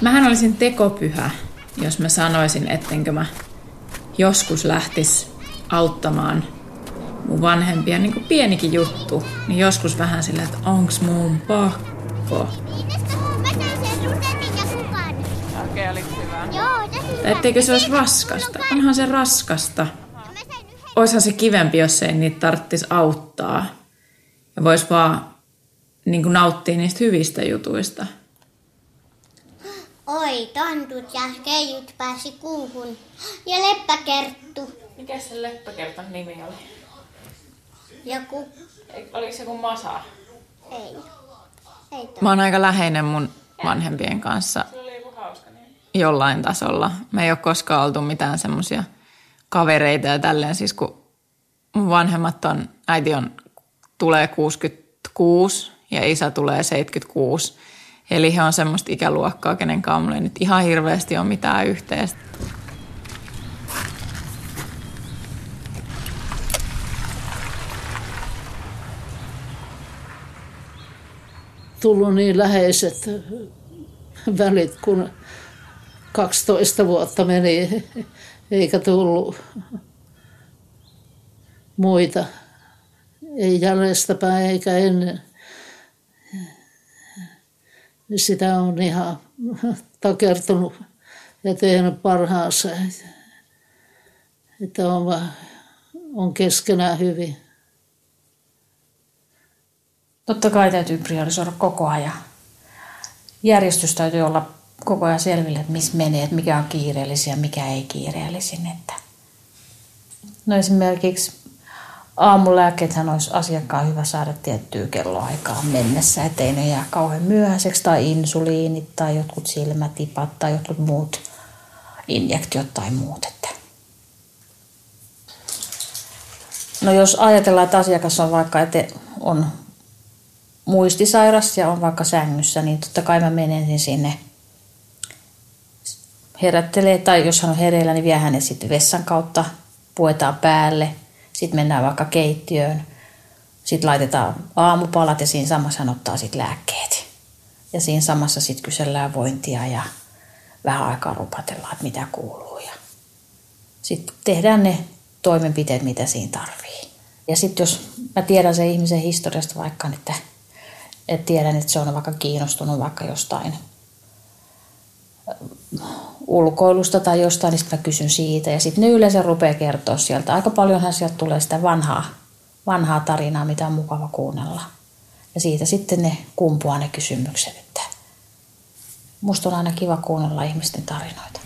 Mähän olisin tekopyhä, jos mä sanoisin, ettenkö mä joskus lähtisi auttamaan mun vanhempia, niin kuin pienikin juttu, niin joskus vähän silleen, että onks mun pakko. Tai etteikö se olisi raskasta? Onhan se raskasta. Oishan se kivempi, jos ei niitä tarvitsisi auttaa. Ja vois vaan niin kuin nauttia niistä hyvistä jutuista. Oi, tontut ja keijut pääsi kuuhun. Ja leppäkerttu. Mikä se leppäkerttu nimi oli? Joku. Oliko se kuin Masa? Ei. Mä oon aika läheinen mun vanhempien kanssa. Se oli joku hauska nimi. Jollain tasolla. Me ei ole koskaan oltu mitään semmosia kavereita ja tälleen. Siis kun mun vanhemmat on, äiti tulee 66 ja isä tulee 76. Eli he on semmoista ikäluokkaa, kenenkaan mulla ei nyt ihan hirveästi ole mitään yhteistä. Tullut niin läheiset välit, kun 12 vuotta meni, eikä tullut muita. Ei jäljestäpäin eikä ennen. Sitä on ihan takertunut ja tehnyt parhaansa, että on keskenään hyvin. Totta kai täytyy priorisoida koko ajan. Järjestys täytyy olla koko ajan selville, että missä menee, että mikä on kiireellisiä ja mikä ei kiireellisin. No esimerkiksi aamulääkkeethän olisi asiakkaan hyvä saada tiettyä kelloaikaa mennessä, ettei ne jää kauhean myöhäiseksi, tai insuliinit tai jotkut silmätipat tai jotkut muut injektiot tai muut. No jos ajatellaan, että asiakas on vaikka on muistisairas ja on vaikka sängyssä, niin totta kai mä menen sinne herättelee, tai jos hän on hereillä, niin vie hänet sitten vessan kautta, puetaan päälle. Sitten mennään vaikka keittiöön, sitten laitetaan aamupalat ja siinä samassa hän ottaa sitten lääkkeet. Ja siinä samassa sitten kysellään vointia ja vähän aikaa rupatellaan, että mitä kuuluu. Sitten tehdään ne toimenpiteet, mitä siinä tarvii. Ja sitten jos mä tiedän sen ihmisen historiasta vaikka, että tiedän, että se on vaikka kiinnostunut vaikka jostain ulkoilusta tai jostain, niin sitten mä kysyn siitä. Ja sitten ne yleensä rupeaa kertoa sieltä. Aika paljonhan sieltä tulee sitä vanhaa tarinaa, mitä on mukava kuunnella. Ja siitä sitten ne kumpuaa ne kysymykset. Musta on aina kiva kuunnella ihmisten tarinoita.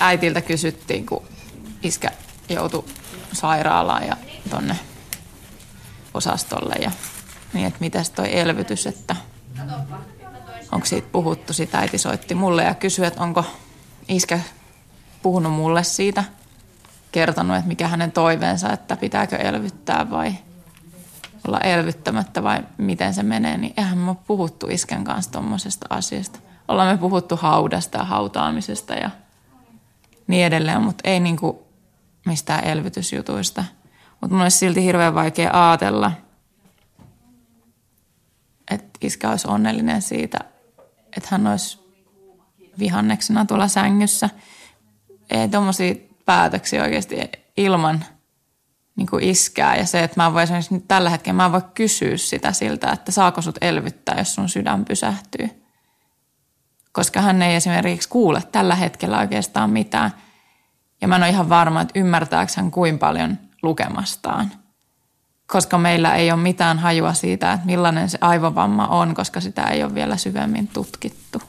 Äitiltä kysyttiin, kun iskä joutui sairaalaan ja tonne osastolle ja niin, että mitäs toi elvytys, että onko siitä puhuttu. Sitä äiti soitti mulle ja kysyi, että onko iskä puhunut mulle siitä, kertonut, että mikä hänen toiveensa, että pitääkö elvyttää vai olla elvyttämättä vai miten se menee, niin eihän me ole puhuttu iskän kanssa tommosesta asiasta. Ollaan me puhuttu haudasta ja hautaamisesta ja niin edelleen, mutta ei niinku mistään elvytysjutuista. Mutta mun olisi silti hirveän vaikea ajatella, että iskä olisi onnellinen siitä, että hän olisi vihanneksena tuolla sängyssä. Ei tommosia päätöksiä oikeasti ilman niinku iskää. Ja se, että mä en voi esimerkiksi nyt tällä hetkellä, mä en voi kysyä sitä siltä, että saako sut elvyttää, jos sun sydän pysähtyy. Koska hän ei esimerkiksi kuule tällä hetkellä oikeastaan mitään. Ja mä en ole ihan varma, että ymmärtääkö hän kuinka paljon lukemastaan. Koska meillä ei ole mitään hajua siitä, että millainen se aivovamma on, koska sitä ei ole vielä syvemmin tutkittu.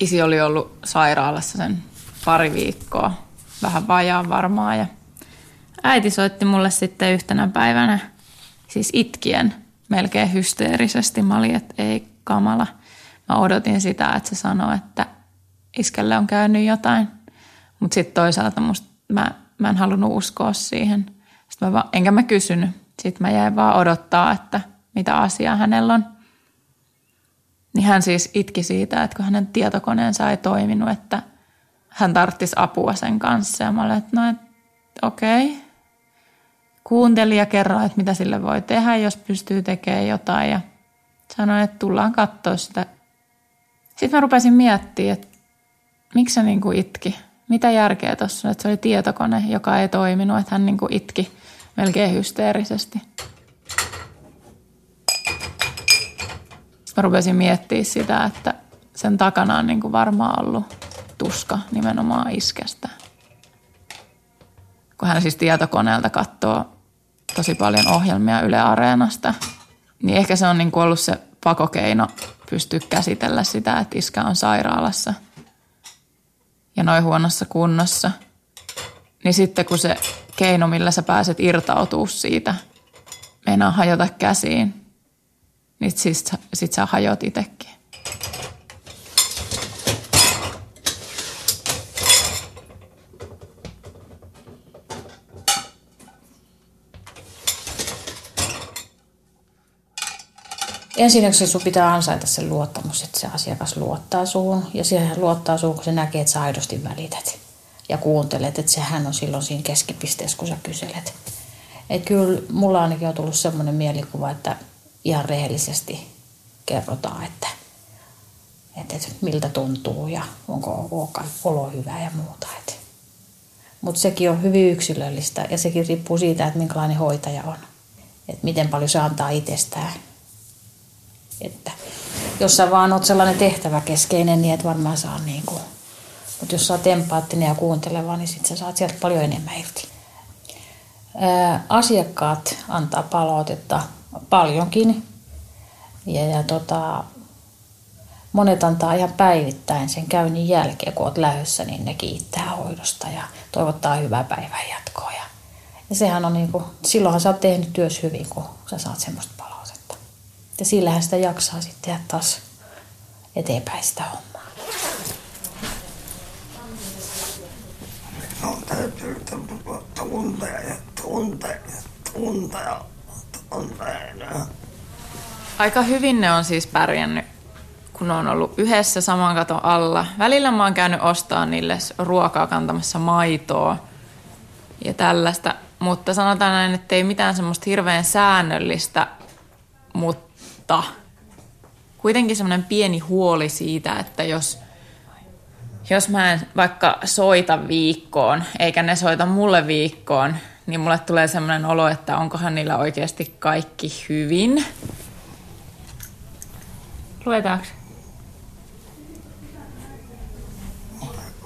Isi oli ollut sairaalassa sen pari viikkoa, vähän vajaa varmaan. Ja äiti soitti mulle sitten yhtenä päivänä, siis itkien, melkein hysteerisesti. Mä olin, että ei kamala. Mä odotin sitä, että se sanoo, että iskelle on käynyt jotain. Mutta sitten toisaalta mä en halunnut uskoa siihen. Enkä mä kysynyt. Sitten mä jäin vaan odottaa, että mitä asiaa hänellä on. Niin hän siis itki siitä, että kun hänen tietokoneensa ei toiminut, että hän tarvitsisi apua sen kanssa. Ja mä olin, että no, et, okei. Kuuntelin ja kerroin, että mitä sille voi tehdä, jos pystyy tekemään jotain. Ja sanoin, että tullaan katsoa sitä. Sitten mä rupesin miettimään, että miksi se niinku itki. Mitä järkeä tuossa, että se oli tietokone, joka ei toiminut, että hän niinku itki melkein hysteerisesti. Sitten mä rupesin miettimään sitä, että sen takana on niinku varmaan ollut tuska nimenomaan iskestä. Kun hän siis tietokoneelta katsoo tosi paljon ohjelmia Yle Areenasta, niin ehkä se on niinku ollut se pakokeino pystyä käsitellä sitä, että iskä on sairaalassa ja noin huonossa kunnossa. Niin sitten kun se keino, millä sä pääset irtautumaan siitä, meinaa hajota käsiin, niin sit sä hajot itsekin. Ensinnäkin sun pitää ansaita sen luottamus, että se asiakas luottaa suun. Ja siihen luottaa suun, kun se näkee, että sä aidosti välität ja kuuntelet, että sehän on silloin siinä keskipisteessä, kun sä kyselet. Et kyllä mulla ainakin on tullut semmoinen mielikuva, että ihan rehellisesti kerrotaan, että miltä tuntuu ja onko olo hyvä ja muuta. Mutta sekin on hyvin yksilöllistä ja sekin riippuu siitä, että minkälainen hoitaja on. Et miten paljon se antaa itsestään. Että jos sä vaan oot sellainen tehtäväkeskeinen, niin et varmaan saa niin kuin. Mutta jos sä oot empaattinen ja kuunteleva, niin sit sä saat sieltä paljon enemmän irti. Asiakkaat antaa palautetta paljonkin. Ja monet antaa ihan päivittäin sen käynnin jälkeen, kun oot lähdössä, niin ne kiittää hoidosta ja toivottaa hyvää päivän jatkoa. Ja sehän on niin kuin, silloinhan sä oot tehnyt työs hyvin, kun sä saat semmoista palautetta. Ja sillähän sitä jaksaa sitten tehdä taas eteenpäin sitä hommaa. On täytyy tunteja. Aika hyvin ne on siis pärjännyt, kun on ollut yhdessä saman katon alla. Välillä mä oon käynyt ostamaan niille ruokaa kantamassa maitoa ja tällaista. Mutta sanotaan näin, että ei mitään semmoista hirveän säännöllistä, mutta kuitenkin semmoinen pieni huoli siitä, että jos mä en vaikka soita viikkoon, eikä ne soita mulle viikkoon, niin mulle tulee semmoinen olo, että onkohan niillä oikeasti kaikki hyvin. Luetaanko?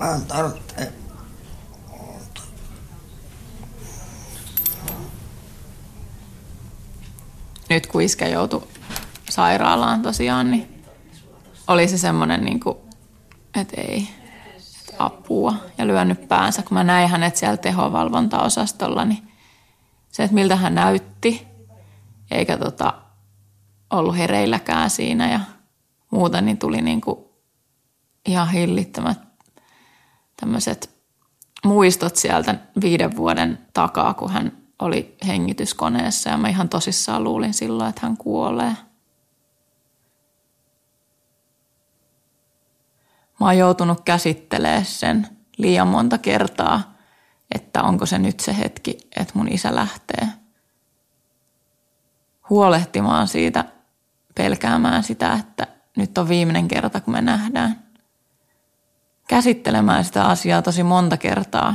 Mä tarvitsen. Nyt kun iskä joutui sairaalaan tosiaan, niin oli se semmoinen, niin kuin, että ei et apua ja lyönyt päänsä. Kun mä näin hänet siellä tehovalvontaosastolla, niin se, että miltä hän näytti, eikä ollut hereilläkään siinä ja muuta, niin tuli niin kuin ihan hillittämät tämmöiset muistot sieltä 5 vuoden takaa, kun hän oli hengityskoneessa ja mä ihan tosissaan luulin silloin, että hän kuolee. Mä oon joutunut käsittelemään sen liian monta kertaa, että onko se nyt se hetki, että mun isä lähtee. Huolehtimaan siitä, pelkäämään sitä, että nyt on viimeinen kerta, kun me nähdään. Käsittelemään sitä asiaa tosi monta kertaa.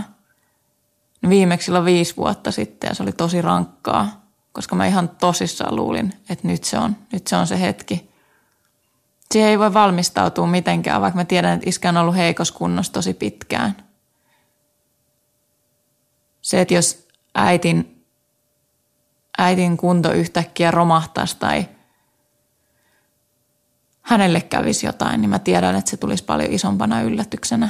Viimeksi silloin 5 vuotta sitten ja se oli tosi rankkaa, koska mä ihan tosissaan luulin, että nyt se on se hetki. Siihen ei voi valmistautua mitenkään, vaikka mä tiedän, että iskä on ollut heikossa kunnossa tosi pitkään. Se, että jos äitin kunto yhtäkkiä romahtaisi tai hänelle kävisi jotain, niin mä tiedän, että se tulisi paljon isompana yllätyksenä.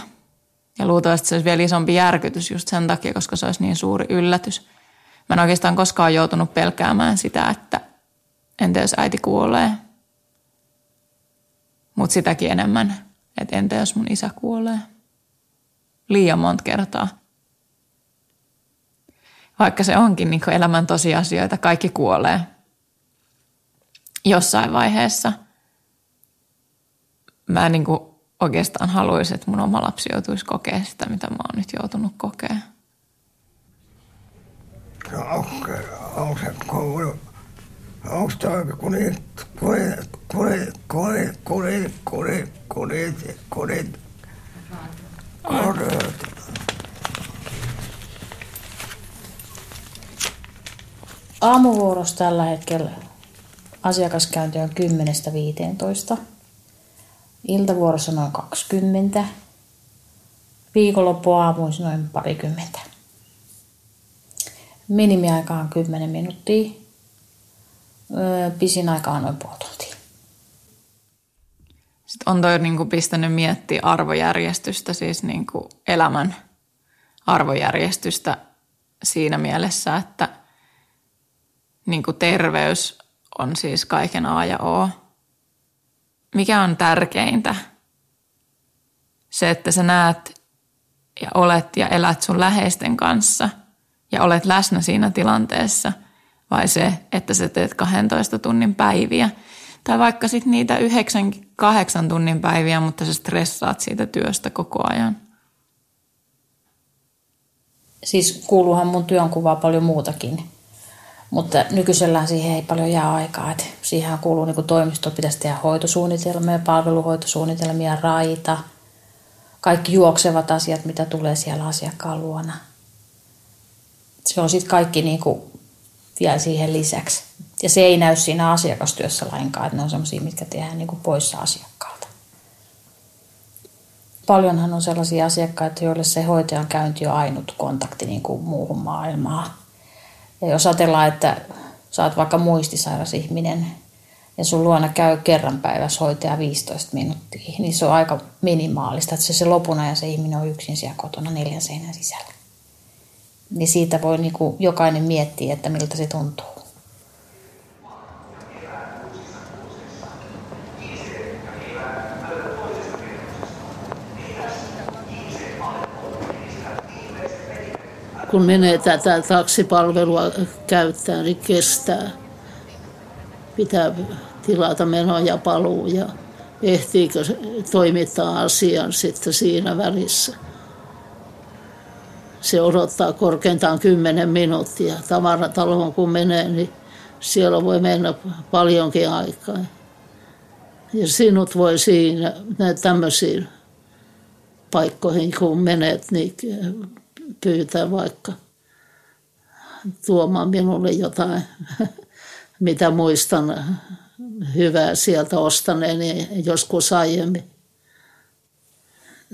Ja luultavasti se olisi vielä isompi järkytys just sen takia, koska se olisi niin suuri yllätys. Mä en oikeastaan koskaan joutunut pelkäämään sitä, että entä jos äiti kuolee. Mutta sitäkin enemmän, että entä jos mun isä kuolee. Liian monta kertaa. Vaikka se onkin niin elämän tosiasioita, kaikki kuolee. jossain vaiheessa mä niin kuin oikeastaan haluaisin, että mun oma lapsi joutuisi kokea sitä, mitä mä oon nyt joutunut kokea. Onko se kuullut? Onko toi Aamuvuorossa tällä hetkellä asiakaskäynti on 10–15. Iltavuorossa noin 20. Viikonloppuaamuissa noin parikymmentä. Minimiaika on 10 minuuttia. Pisin aika on noin puoli tuntia. Sitten on toi niinku pistänyt miettiä arvojärjestystä, siis niinku elämän arvojärjestystä siinä mielessä, että niinku terveys on siis kaiken A ja O. Mikä on tärkeintä? Se, että sä näet ja olet ja elät sun läheisten kanssa ja olet läsnä siinä tilanteessa, vai se, että sä teet 12 tunnin päiviä tai vaikka sitten niitä 9–8 tunnin päiviä, mutta sä stressaat siitä työstä koko ajan. Siis kuuluuhan mun työnkuvaa paljon muutakin. Mutta nykyisellään siihen ei paljon jää aikaa. Et siihen kuuluu, niin kun toimistoon pitäisi tehdä hoitosuunnitelmia, palveluhoitosuunnitelmia, raita. Kaikki juoksevat asiat, mitä tulee siellä asiakkaan luona. Se on sitten kaikki niin kun vielä siihen lisäksi. Ja se ei näy siinä asiakastyössä lainkaan, että ne on sellaisia, mitkä tehdään niin kun poissa asiakkaalta. Paljonhan on sellaisia asiakkaita, joille se hoitajan käynti on ainut kontakti niin kun muuhun maailmaan. Ja jos ajatellaan, että sä oot vaikka muistisairas ihminen ja sun luona käy kerran päivässä hoitaja 15 minuuttia, niin se on aika minimaalista, että se lopuna ja se ihminen on yksin siellä kotona 4 seinän sisällä. Niin siitä voi niin kuin jokainen miettiä, että miltä se tuntuu. Kun menee tätä taksipalvelua käyttää, niin kestää. Pitää tilata menoa ja paluu ja ehtiikö toimittaa asian sitten siinä välissä. Se odottaa korkeintaan 10 minuuttia. Tavarataloon kun menee, niin siellä voi mennä paljonkin aikaa. Ja sinut voi siinä tämmöisiin paikkoihin, kun menet, niin pyytää vaikka tuomaan minulle jotain, mitä muistan hyvää sieltä ostaneeni joskus aiemmin.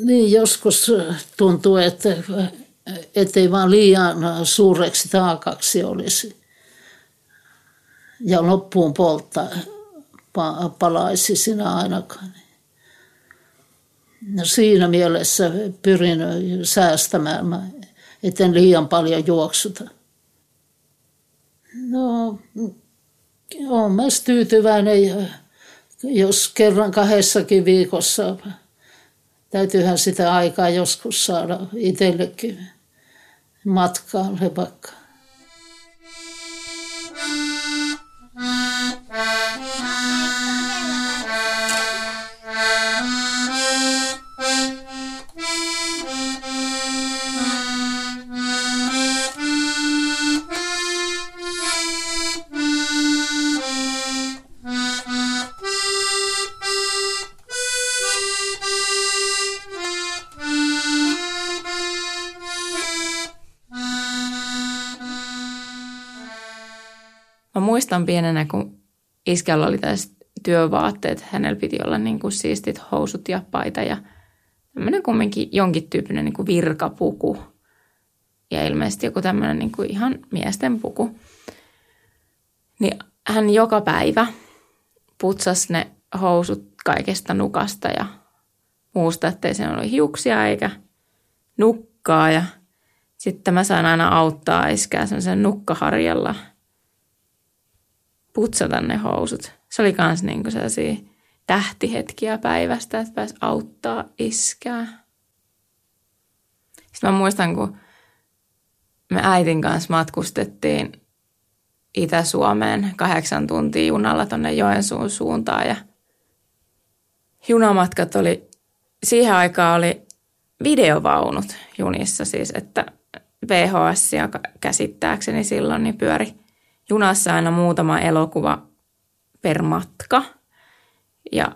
Niin joskus tuntuu, että ei vaan liian suureksi taakaksi olisi ja loppuun polttaa palaisi sinä ainakaan. No siinä mielessä pyrin säästämään. Mä etten liian paljon juoksuta. No, olen myös tyytyväinen, jos kerran 2 viikossa. Täytyyhän sitä aikaa joskus saada itsellekin matkaalle vaikka. Muistan pienenä, kun iskällä oli tällaiset työvaatteet. Hänellä piti olla niin kuin siistit housut ja paita ja tämmöinen kumminkin jonkin tyyppinen niin kuin virkapuku. Ja ilmeisesti joku tämmöinen niin kuin ihan miesten puku. Niin hän joka päivä putsasi ne housut kaikesta nukasta ja muusta, ettei sen ollut hiuksia eikä nukkaa. Ja sitten mä sain aina auttaa iskää semmoisen nukkaharjalla putsata ne housut. Se oli kans niinku sellaisia tähtihetkiä päivästä, että pääsi auttaa iskää. Sitten mä muistan, kun me äitin kanssa matkustettiin Itä-Suomeen 8 tuntia junalla tuonne Joensuun suuntaan. Ja junamatkat oli, siihen aikaan oli videovaunut junissa siis, että VHS käsittääkseni silloin niin pyöri junassa aina muutama elokuva per matka. Ja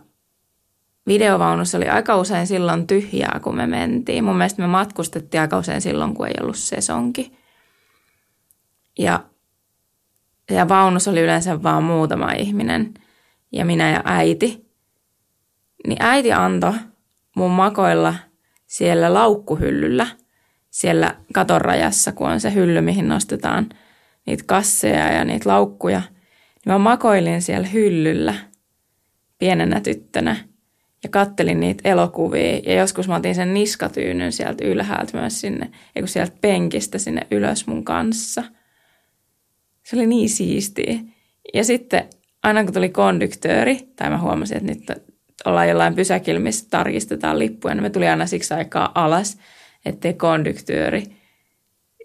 videovaunussa oli aika usein silloin tyhjää, kun me mentiin. Mun mielestä me matkustettiin aika usein silloin, kun ei ollut sesonki. Ja vaunussa oli yleensä vaan muutama ihminen ja minä ja äiti. Niin äiti antoi mun makoilla siellä laukkuhyllyllä, siellä katon rajassa, kun on se hylly, mihin nostetaan niitä kasseja ja niitä laukkuja. Niin mä makoilin siellä hyllyllä pienenä tyttönä ja kattelin niitä elokuvia. Ja joskus mä otin sen niskatyynyn sieltä ylhäältä myös sinne, eiku sieltä penkistä sinne ylös mun kanssa. Se oli niin siistiä. Ja sitten aina kun tuli konduktööri, tai mä huomasin, että nyt ollaan jollain pysäkillä, missä tarkistetaan lippuja, niin me tuli aina siksi aikaa alas, ettei konduktööri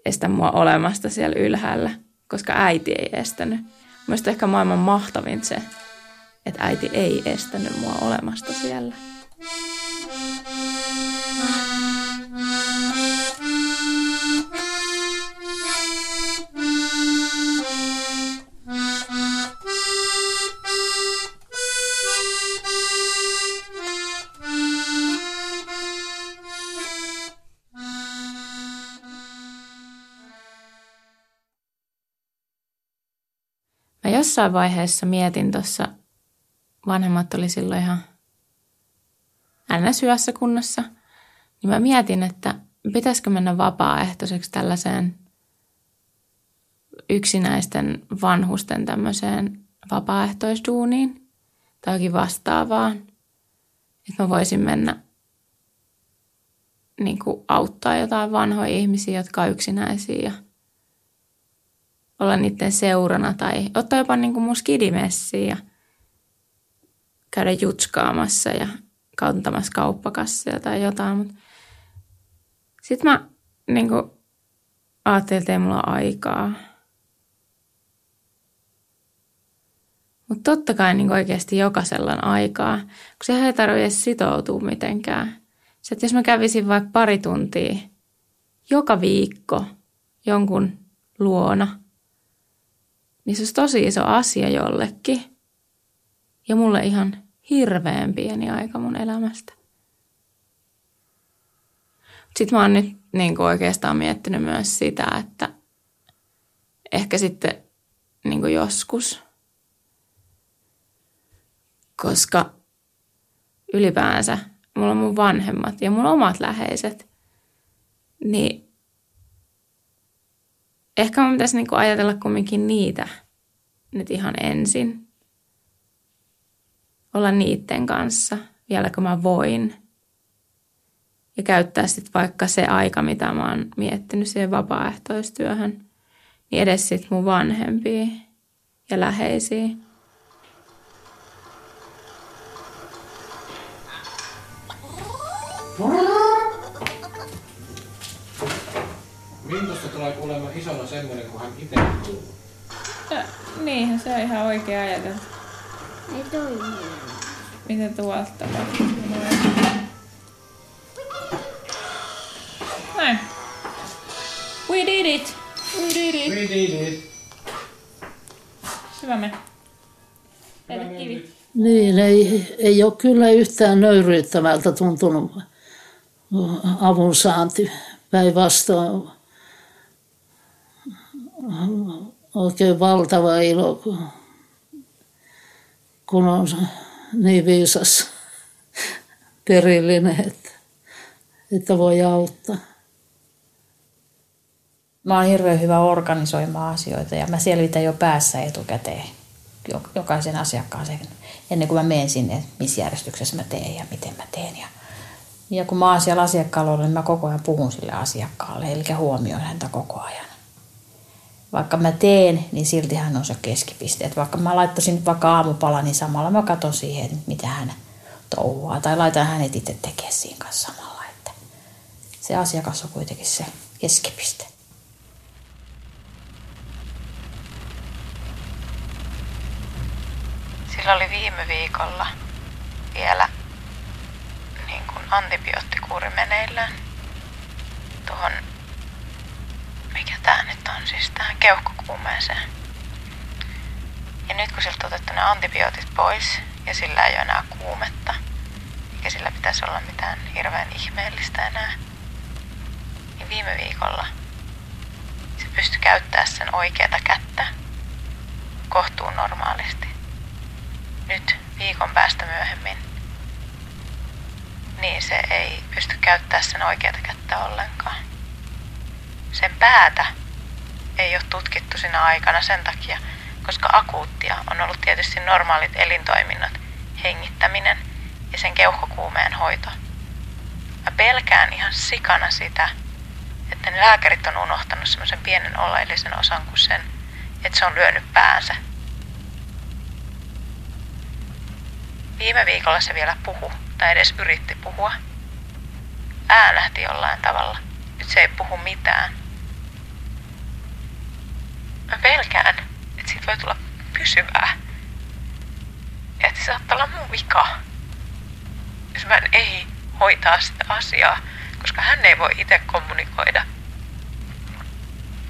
estä mua olemasta siellä ylhäällä, koska äiti ei estänyt. Mielestäni ehkä maailman mahtavin se, että äiti ei estänyt mua olemasta siellä. Jossain vaiheessa mietin tuossa, vanhemmat oli silloin ihan NS-hyvässä kunnossa, niin mä mietin, että pitäisikö mennä vapaaehtoiseksi tällaiseen yksinäisten vanhusten tämmöiseen vapaaehtoisduuniin tai jokin vastaavaan, että mä voisin mennä niin kuin auttaa jotain vanhoja ihmisiä, jotka on yksinäisiä ja olla niiden seurana tai ottaa jopa niin kuin mun skidimessiin ja käydä jutskaamassa ja kantamassa kauppakasseja tai jotain. Mut sitten mä niin kuin ajattelin, että ei mulla aikaa. Mutta totta kai niin kuin oikeasti jokaisella on aikaa, kun sehän ei tarvitse edes sitoutua mitenkään. Se, että jos mä kävisin vaikka 2 tuntia joka viikko jonkun luona, niin se olisi tosi iso asia jollekin. Ja mulle ihan hirveän pieni aika mun elämästä. Sitten mä oon nyt niin oikeastaan miettinyt myös sitä, että ehkä sitten niin joskus, koska ylipäänsä mulla on mun vanhemmat ja mun omat läheiset, niin ehkä mun pitäisi niinku ajatella kumminkin niitä nyt ihan ensin. Olla niiden kanssa vielä kun mä voin. Ja käyttää sitten vaikka se aika, mitä mä oon miettinyt siihen vapaaehtoistyöhön. Niin edes sitten mun vanhempia ja läheisiä. Mintusta tulee kuulemma isona semmoinen, kun hän itse kuuluu. No, niinhän se on ihan oikea ajateltu. Ei toi. Mitä tuolta tapahtuu? Näin. We did it! We did it! We did it! Hyvä me. Teitä kivi. Niin, ei ole kyllä yhtään nöyryyttävältä tuntunut avun saanti. Päinvastoin. Oikein valtava ilo, kun on niin viisas perillinen, että voi auttaa. Mä oon hirveän hyvä organisoimaan asioita ja mä selvitän jo päässä etukäteen jokaisen asiakkaan ennen kuin mä menen sinne, missä järjestyksessä mä teen ja miten mä teen. Ja kun mä oon siellä asiakkaalla, niin mä koko ajan puhun sille asiakkaalle, eli huomioin häntä koko ajan. Vaikka mä teen, niin silti hän on se keskipiste. Et vaikka mä laittaisin vaikka aamupala, niin samalla mä katson siihen, että mitä hän touhuaa. Tai laitan hänet itse tekemään siinä kanssa samalla. Että se asiakas on kuitenkin se keskipiste. Meillä oli viime viikolla vielä niin kuin antibioottikuuri meneillään. Tuohon, mikä tää nyt on, siis tähän keuhkokuumeeseen. Ja nyt kun siltä on otettu ne antibiootit pois ja sillä ei ole enää kuumetta, eikä sillä pitäisi olla mitään hirveän ihmeellistä enää, niin viime viikolla se pystyi käyttämään sen oikeata kättä kohtuun normaalisti. Nyt viikon päästä myöhemmin, niin se ei pysty käyttämään sen oikeata kättä ollenkaan. Sen päätä ei ole tutkittu sinä aikana sen takia, koska akuuttia on ollut tietysti normaalit elintoiminnot, hengittäminen ja sen keuhkokuumeen hoito. Mä pelkään ihan sikana sitä, että ne lääkärit on unohtanut semmoisen pienen oleellisen osan kuin sen, että se on lyönyt päänsä. Viime viikolla se vielä puhui, tai edes yritti puhua. Äänähti jollain tavalla. Nyt se ei puhu mitään. Mä pelkään, että siitä voi tulla pysyvää. Ja että se saattaa olla mun vika. Jos mä en ehdi hoitaa sitä asiaa, koska hän ei voi itse kommunikoida.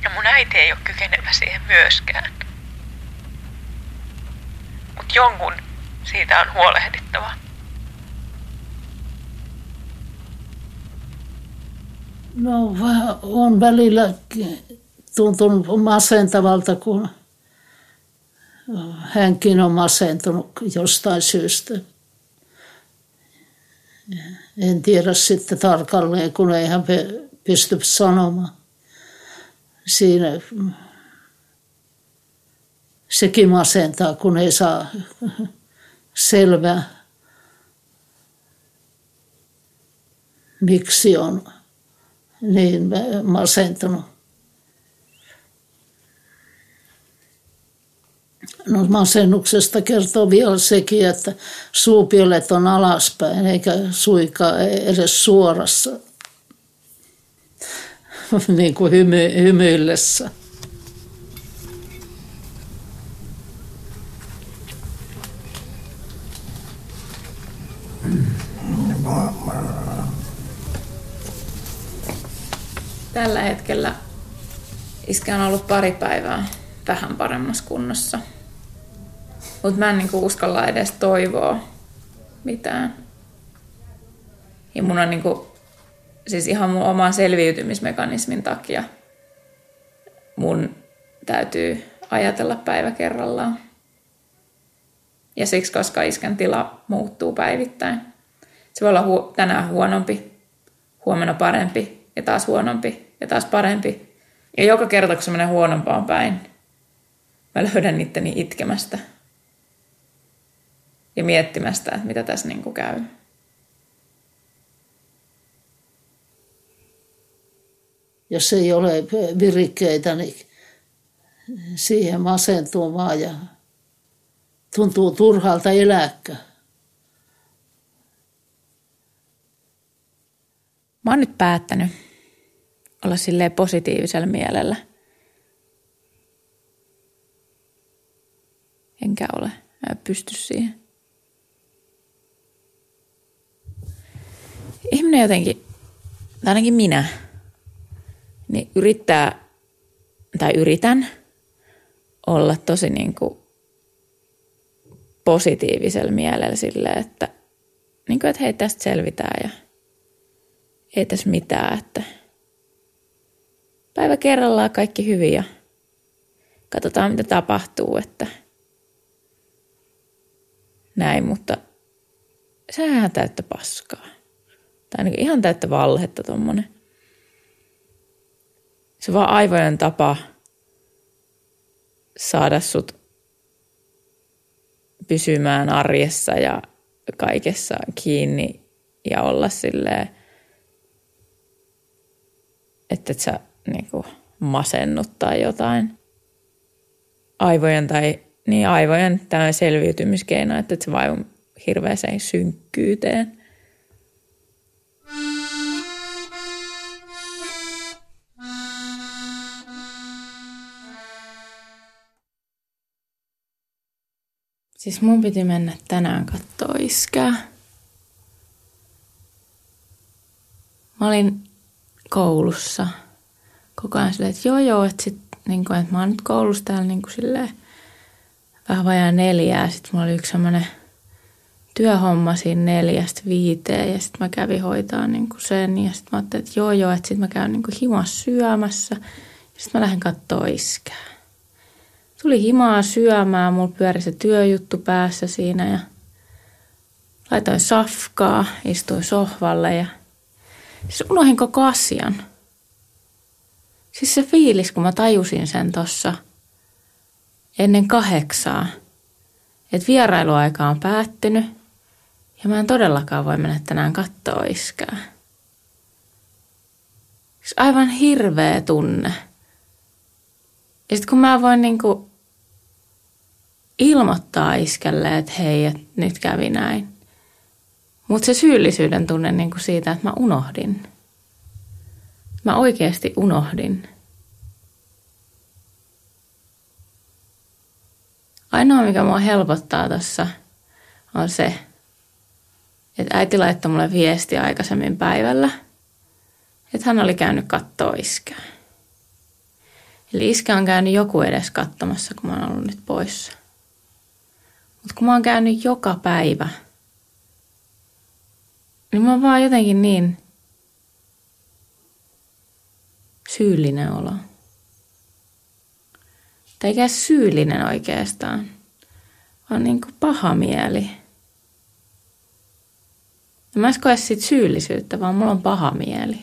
Ja mun äiti ei ole kykenevä siihen myöskään. Mut jonkun siitä on huolehdittava. No, on välillä tuntunut masentavalta, kun hänkin on masentunut jostain syystä. En tiedä sitten tarkalleen, kun ei hän pysty sanomaan. Siinä sekin masentaa, kun ei saa selvä, miksi on niin masentunut. No, masennuksesta kertoo vielä sekin, että suupielet on alaspäin eikä suikaan edes suorassa, niin kuin hymyillessä. Tällä hetkellä iskä on ollut pari päivää vähän paremmassa kunnossa. Mutta mä en niinku uskalla edes toivoa mitään. Ja mun on niinku, siis ihan mun oman selviytymismekanismin takia mun täytyy ajatella päivä kerrallaan. Ja siksi, koska iskän tila muuttuu päivittäin. Se voi olla tänään huonompi, huomenna parempi ja taas huonompi ja taas parempi. Ja joka kerta, kun se menee huonompaan päin, mä löydän itteni itkemästä ja miettimästä, että mitä tässä niinku käy. Jos ei ole virikkeitä, niin siihen masentuu vaan ja tuntuu turhalta elääkään. Mä oon nyt päättänyt olla silleen positiivisella mielellä. Enkä ole. Mä en pysty siihen. Ihminen jotenkin, tai ainakin minä, niin yritän olla tosi niin kuin positiivisella mielellä silleen, että, niin kuin, että hei, tästä selvitään ja ei tässä mitään, että päivä kerrallaan kaikki hyvin ja katsotaan mitä tapahtuu, että näin, mutta se on ihan täyttä paskaa. Tai niin ihan täyttä valhetta tommonen. Se on vaan aivojen tapa saada sut pysymään arjessa ja kaikessa kiinni ja olla silleen, että et sä niinku masennut tai jotain. Aivojen tämä selviytymiskeino, että et sä vaivun hirveäseen synkkyyteen. Siis mun piti mennä tänään kattoo iskää. Mä olin koulussa koko ajan silleen, että joo, että sit niinku, että mä oon nyt koulussa täällä niinku silleen vähän vajaa 4. Sitten mulla oli yksi semmoinen työhomma siinä 4-5 ja sitten mä kävin hoitaa niinku sen. Ja sitten mä ajattelin, että joo, että sit mä käyn niinku himaa syömässä ja sitten mä lähden kattoo iskää. Tuli himaa syömään, mulla pyöri se työjuttu päässä siinä ja laitoin safkaa, istuin sohvalle ja siis unohdin koko asian. Siis se fiilis, kun mä tajusin sen tossa ennen 8, että vierailuaika on päättynyt ja mä en todellakaan voi mennä tänään kattoo iskää. Siis aivan hirveä tunne. Ja sitten kun mä voin niinku ilmoittaa iskälle, että hei, että nyt kävi näin. Mutta se syyllisyyden tunne niinku siitä, että mä unohdin. Mä oikeasti unohdin. Ainoa, mikä mua helpottaa tässä, on se, että äiti laittoi mulle viesti aikaisemmin päivällä, että hän oli käynyt kattoo iskää. Eli iskä on käynyt joku edes katsomassa, kun mä oon ollut nyt poissa. Mutta kun mä oon käynyt joka päivä, niin mä oon vaan jotenkin niin syyllinen olo. Tai eikä syyllinen oikeastaan, vaan niin kuin paha mieli. Ja mä en koe siitä syyllisyyttä, vaan mulla on paha mieli.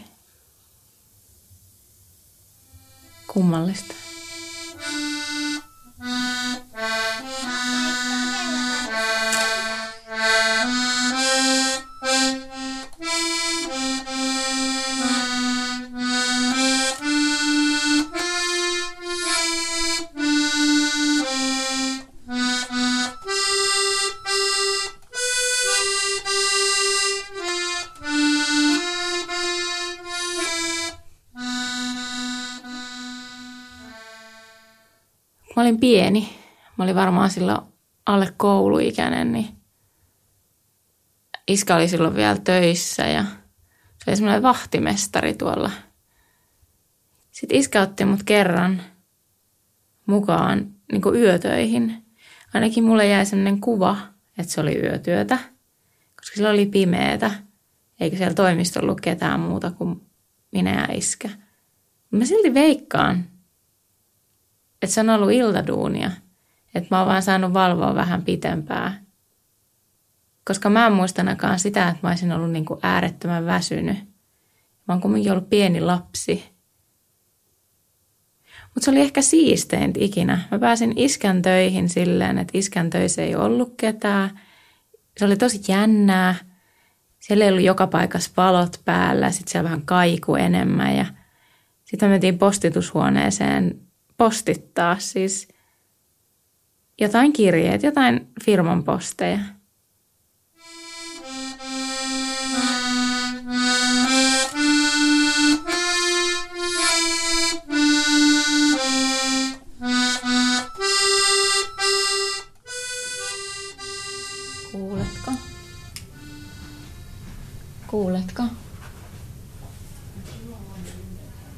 Kummallista. Mä olin pieni. Mä olin varmaan silloin alle kouluikäinen, niin iskä oli silloin vielä töissä ja se oli semmoinen vahtimestari tuolla. Sitten iskä otti mut kerran mukaan niin kuin yötöihin. Ainakin mulle jäi semmoinen kuva, että se oli yötyötä, koska silloin oli pimeätä. Eikä siellä toimistolla ollut ketään muuta kuin minä ja iskä. Mä silti veikkaan, että se on ollut iltaduunia, että mä oon vaan saanut valvoa vähän pitempää. Koska mä en muistanakaan sitä, että mä olisin ollut niin kuin äärettömän väsynyt. Mä oon kumminkin ollut pieni lapsi. Mutta se oli ehkä siisteintä ikinä. Mä pääsin iskän töihin silleen, että iskän töissä ei ollut ketään. Se oli tosi jännää. Siellä ei ollut joka paikassa valot päällä, sitten siellä vähän kaikui enemmän. Ja sitten me mentiin postitushuoneeseen postittaa siis jotain kirjeet, jotain firman posteja. Kuuletko? Kuuletko?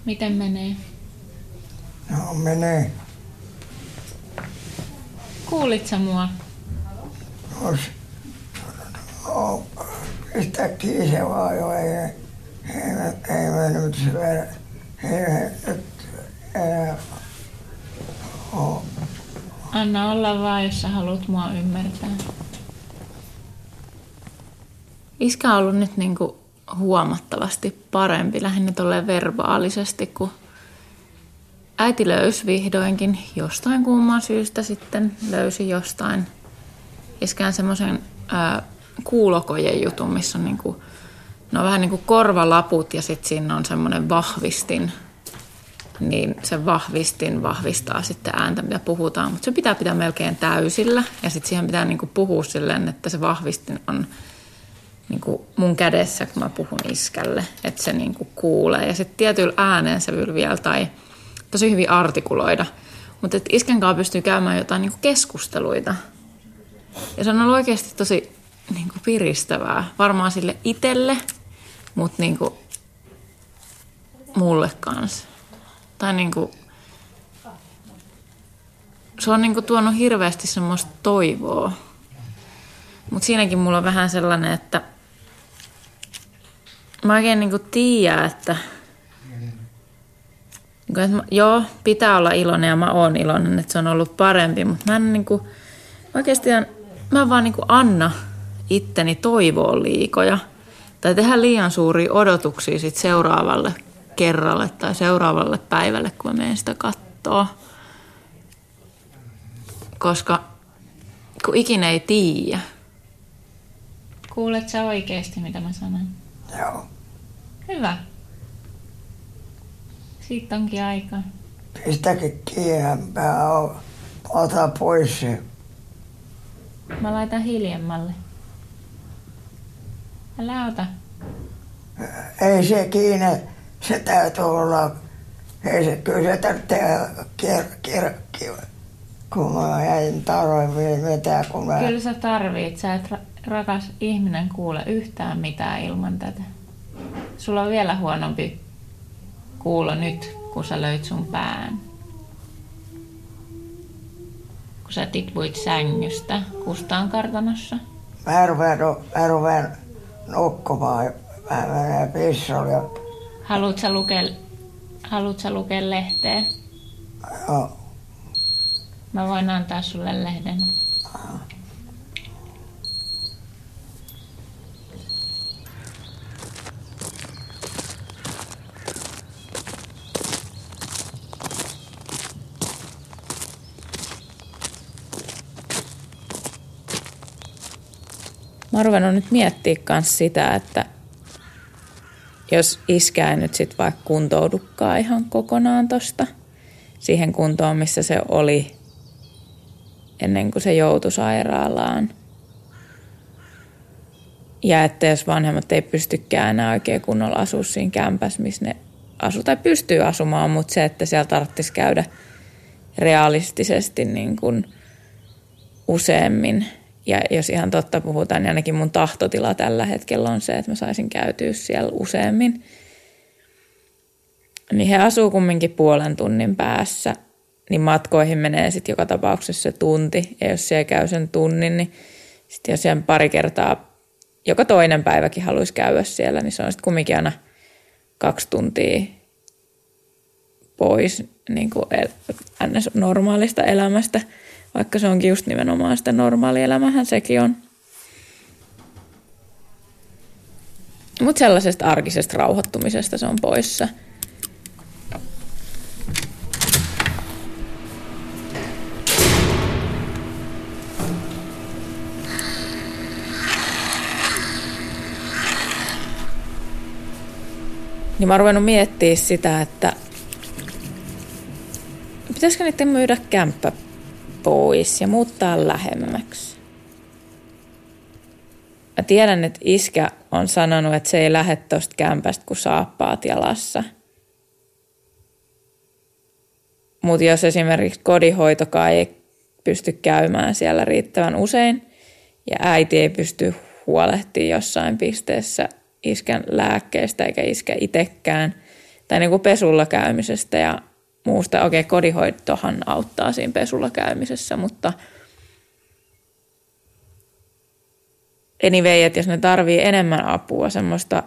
Miten menee? No, menee. Kuulit sä mua? No, pistä kiinni se vaan jo, ei mennyt syödä. Anna olla vaan, jos sä haluat mua ymmärtää. Iskä on ollut nyt niinku huomattavasti parempi, lähinnä tolleen verbaalisesti, kun äiti löysi vihdoinkin jostain kumman syystä sitten, löysi jostain iskään semmoisen kuulokojen jutun, missä on niinku, no vähän niin kuin korvalaput ja sitten siinä on semmoinen vahvistin. Niin se vahvistin vahvistaa sitten ääntä, mitä puhutaan, mutta se pitää pitää melkein täysillä ja sitten siihen pitää niinku puhua silleen, että se vahvistin on niinku mun kädessä, kun mä puhun iskälle, että se niinku kuulee ja sitten tietyllä äänensävyllä vielä tai tosi hyvin artikuloida, mutta iskän kanssa pystyy käymään jotain niinku keskusteluita. Ja se on ollut oikeasti tosi niin kuin piristävää. Varmaan sille itselle, mutta niin kuin mulle kanssa. Tai niin kuin, se on niin kuin tuonut hirveästi semmoista toivoa. Mutta siinäkin mulla on vähän sellainen, että mä oikein niin kuin tiedän, että joo, pitää olla iloinen ja mä oon iloinen, että se on ollut parempi, mutta mä en niinku, oikeasti mä en vaan niinku anna itteni toivoa liikoja tai tehdä liian suuria odotuksia sit seuraavalle kerralle tai seuraavalle päivälle, kun mä menen sitä kattoo. Koska kun ikinä ei tiedä. Kuulet sä oikeesti, mitä mä sanon? Joo. Hyvä. Siitä onkin aikaa. Pistäkin kiinni, ota pois se. Mä laitan hiljemmalle. Älä ota. Ei se kiinni, se täytyy olla. Ei se, kyllä se tarvitsee kirkkiä. Kun mä en tarvitse mitään. Kyllä sä tarvit, sä et rakas ihminen kuule yhtään mitään ilman tätä. Sulla on vielä huonompi kuulo nyt, kun sä löit sun pään. Kun sä tippuit sängystä Kustaan kartanossa. Mä ruveen nukkumaan. Mä menen pissalle. Haluut sä lukea lehteä? Joo. Mä voin antaa sulle lehden. Mä oon ruvennut nyt miettiä myös sitä, että jos iskä ei nyt sit vaikka kuntoudukaan ihan kokonaan tosta siihen kuntoon, missä se oli ennen kuin se joutui sairaalaan. Ja että jos vanhemmat ei pystykään enää oikein kunnolla asua siinä kämpässä, missä ne asuu tai pystyy asumaan, mutta se, että siellä tarvitsisi käydä realistisesti niin kuin useammin. Ja jos ihan totta puhutaan, niin ainakin mun tahtotila tällä hetkellä on se, että mä saisin käytyä siellä useammin. Niin he asuu kumminkin puolen tunnin päässä, niin matkoihin menee sitten joka tapauksessa se tunti. Ja jos siellä käy sen tunnin, niin sitten jos siellä pari kertaa, joka toinen päiväkin haluaisi käydä siellä, niin se on sitten kumminkin aina 2 tuntia pois niin kuin normaalista elämästä. Vaikka se onkin just nimenomaan sitä normaalielämähän sekin on. Mutta sellaisesta arkisesta rauhoittumisesta se on poissa. Niin mä oon ruvennut miettimään sitä, että pitäisikö niiden myydä kämppä pois ja muuttaa lähemmäksi. Mä tiedän, että iskä on sanonut, että se ei lähde tosta kämpästä, kun saappaat jalassa. Mutta jos esimerkiksi kodinhoitokaan ei pysty käymään siellä riittävän usein ja äiti ei pysty huolehtimaan jossain pisteessä iskän lääkkeistä eikä iskä itsekään tai niinku pesulla käymisestä ja muusta. Okei, kodinhoitohan auttaa siinä pesulla käymisessä, mutta anyway, että jos ne tarvii enemmän apua, semmoista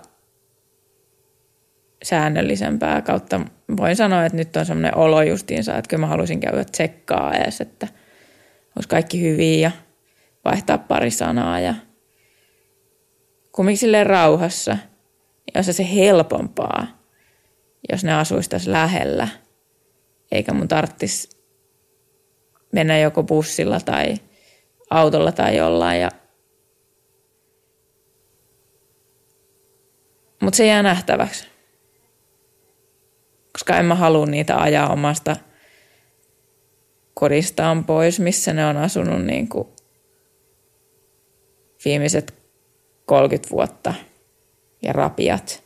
säännöllisempää kautta, voin sanoa, että nyt on semmoinen olo justiinsa, että kyllä mä haluaisin käydä tsekkaa edes, että olisi kaikki hyviä ja vaihtaa pari sanaa ja kumminkin silleen rauhassa, niin olisi se helpompaa, jos ne asuisi tässä lähellä. Eikä mun tarvitsisi mennä joko bussilla tai autolla tai jollain. Ja mutta se jää nähtäväksi. Koska en mä halua niitä ajaa omasta kodistaan pois, missä ne on asunut niin kuin viimeiset 30 vuotta ja rapiat,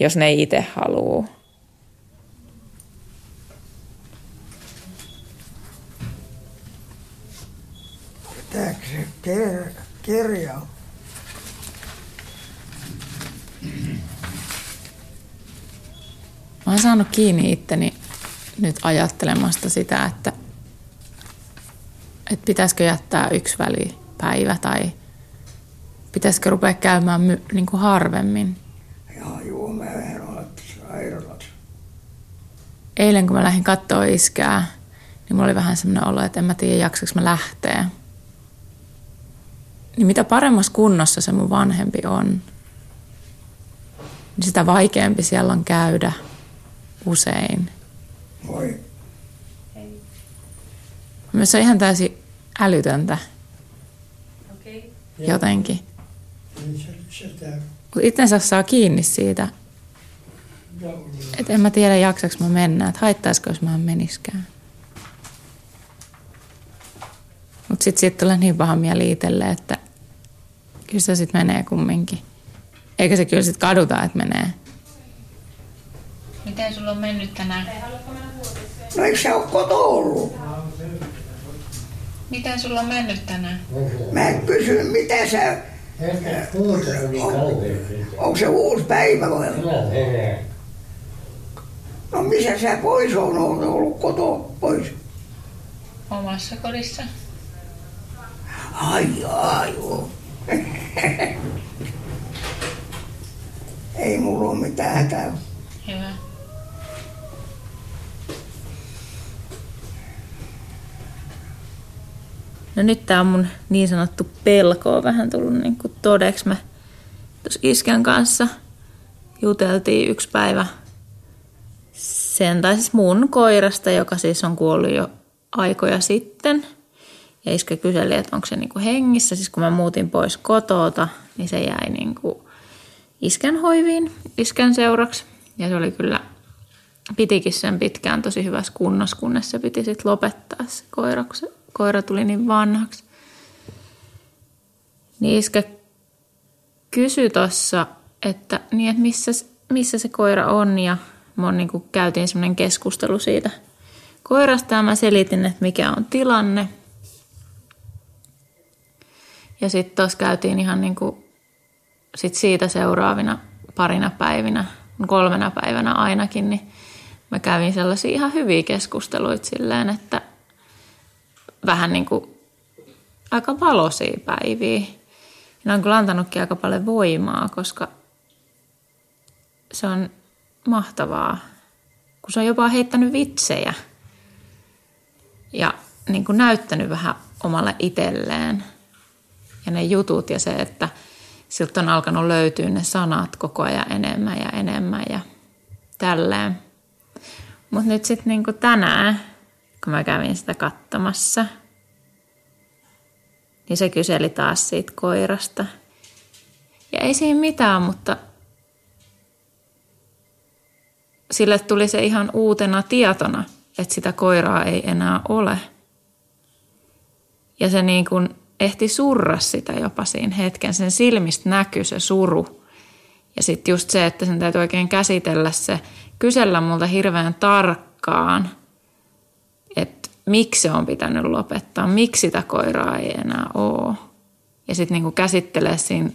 jos ne itse haluaa. Tääksi kirja. Mä oon saanut kiinni itteni nyt ajattelemasta sitä, että pitäisikö jättää yksi välipäivä tai pitäisikö rupea käymään niin kuin harvemmin. Joo, mä vähän sairaalassa. Eilen kun mä lähdin katsoa iskää, niin mulla oli vähän semmoinen olo, että en mä tiedä jaksaks mä lähteä. Niin mitä paremmassa kunnossa se mun vanhempi on, niin sitä vaikeampi siellä on käydä usein. Moi. Hei. Myös se on ihan täysin älytöntä. Okei. Okay. Jotenkin. Mutta itsensä saa kiinni siitä, että en mä tiedä jaksaks mä mennä, että haittaisiko jos mä meniskään. Mutta sitten siitä tulee niin paha mieli itselle, että kyllä se sitten menee kumminkin. Eikä se kyllä sitten kaduta, että menee. Miten sulla on mennyt tänään? No eikö sä ole kotoa ollut? Miten sulla on mennyt tänään? Mä en kysy, mitä sä... Onko se uusi päivä vai? No missä sä pois on ollut kotoa pois? Omassa kodissa. Ai joo. Ei mulla ole mitään hätää. Hyvä. No nyt tää on mun niin sanottu pelko on vähän tullut niin kuin todeksi. Mä tuossa iskän kanssa juteltiin yksi päivä sen, tai siis mun koirasta, joka siis on kuollut jo aikoja sitten. Ja iskä kyseli, että onko se niinku hengissä. Siis kun mä muutin pois kotota, niin se jäi niinku iskän hoiviin, iskän seuraksi. Ja se oli kyllä, pitikin sen pitkään tosi hyvässä kunnossa, kunnes se piti sitten lopettaa se koira, kun se koira tuli niin vanhaksi. Niin iskä kysyi tossa, että, niin, että missä se koira on. Ja mä niinku käytiin semmoinen keskustelu siitä koirasta ja mä selitin, että mikä on tilanne. Ja sitten tuossa käytiin ihan niinku sit siitä seuraavina parina päivinä, 3 päivänä ainakin, niin mä kävin sellaisia ihan hyviä keskusteluita silleen, että vähän niinku aika valoisia päiviä. Ja ne on kyllä antanutkin aika paljon voimaa, koska se on mahtavaa, kun se on jopa heittänyt vitsejä ja niinku näyttänyt vähän omalle itselleen. Ja ne jutut ja se, että siltä on alkanut löytyä ne sanat koko ajan enemmän ja enemmän ja tälleen. Mutta nyt sitten niinku tänään, kun mä kävin sitä katsomassa, niin se kyseli taas siitä koirasta. Ja ei siinä mitään, mutta sille tuli se ihan uutena tietona, että sitä koiraa ei enää ole. Ja se niin kuin ehti surra sitä jopa siinä hetken. Sen silmistä näkyi se suru. Ja sitten just se, että sen täytyy oikein käsitellä se, kysellä multa hirveän tarkkaan, että miksi se on pitänyt lopettaa, miksi sitä koiraa ei enää ole. Ja sitten niinku käsittelee siinä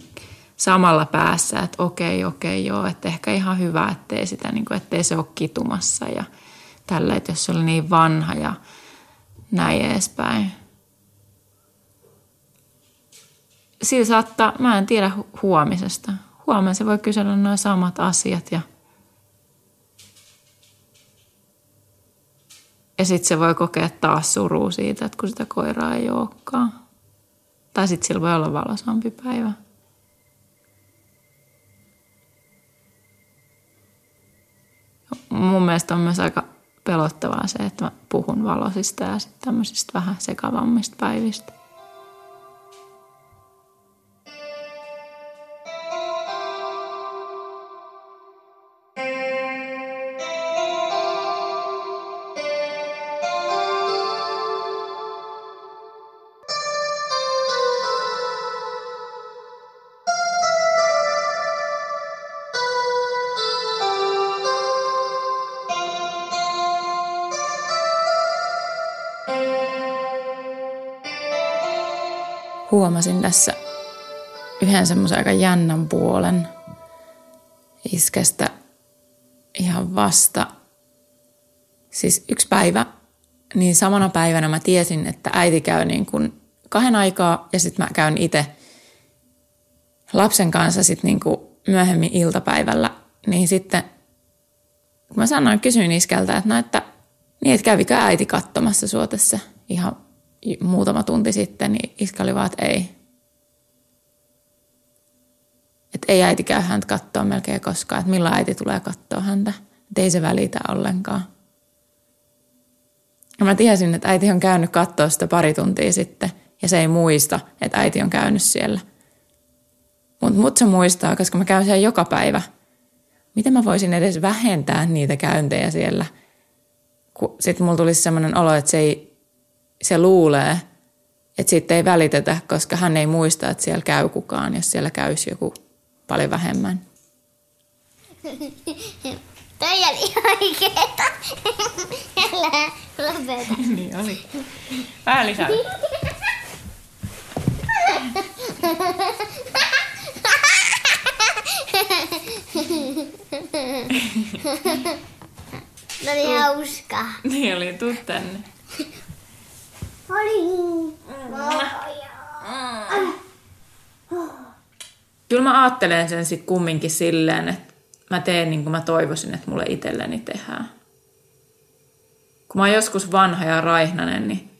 samalla päässä, että okei, joo, että ehkä ihan hyvä, ettei sitä, niinku, ettei se ole kitumassa ja tällä, että jos se oli niin vanha ja näin edespäin. Sillä saattaa, mä en tiedä huomisesta. Huomenna se voi kysellä nuo samat asiat ja sitten se voi kokea taas surua siitä, että kun sitä koiraa ei olekaan. Tai sitten sillä voi olla valoisampi päivä. Mun mielestä on myös aika pelottavaa se, että mä puhun valoisista ja sitten tämmöisistä vähän sekavammista päivistä. huomasin tässä yhden semmoisen aika jännän puolen iskestä ihan vasta. Siis yksi päivä, niin samana päivänä mä tiesin, että äiti käy niin kuin 2 aikaa ja sitten mä käyn itse lapsen kanssa sitten niin kuin myöhemmin iltapäivällä. Niin sitten kun mä kysyin iskältä, että no että kävikö äiti katsomassa sua tässä ihan muutama tunti sitten, niin iskä oli vaan, että ei. Että ei äiti käy häntä katsoa melkein koskaan, että milloin äiti tulee katsoa häntä. Että ei se välitä ollenkaan. Ja mä tiesin, että äiti on käynyt katsoa sitä 2 tuntia sitten ja se ei muista, että äiti on käynyt siellä. Mut se muistaa, koska mä käyn siellä joka päivä. Miten mä voisin edes vähentää niitä käyntejä siellä? Sitten mulla tulisi semmoinen olo, että se luulee, että siitä ei välitetä, koska hän ei muista, että siellä käy kukaan, jos siellä käyisi joku paljon vähemmän. Toi oli oikeeta. Älä lopeta. Niin oli. Vähän lisää. No niin, hauskaa. Niin oli, tuu tänne. Kyllä mä aattelen sen sit kumminkin silleen, että mä teen niin kuin mä toivoisin, että mulle itselleni tehdään. Kun mä oon joskus vanha ja raihnainen, niin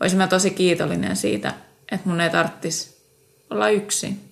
olisin mä tosi kiitollinen siitä, että mun ei tarvitsisi olla yksin.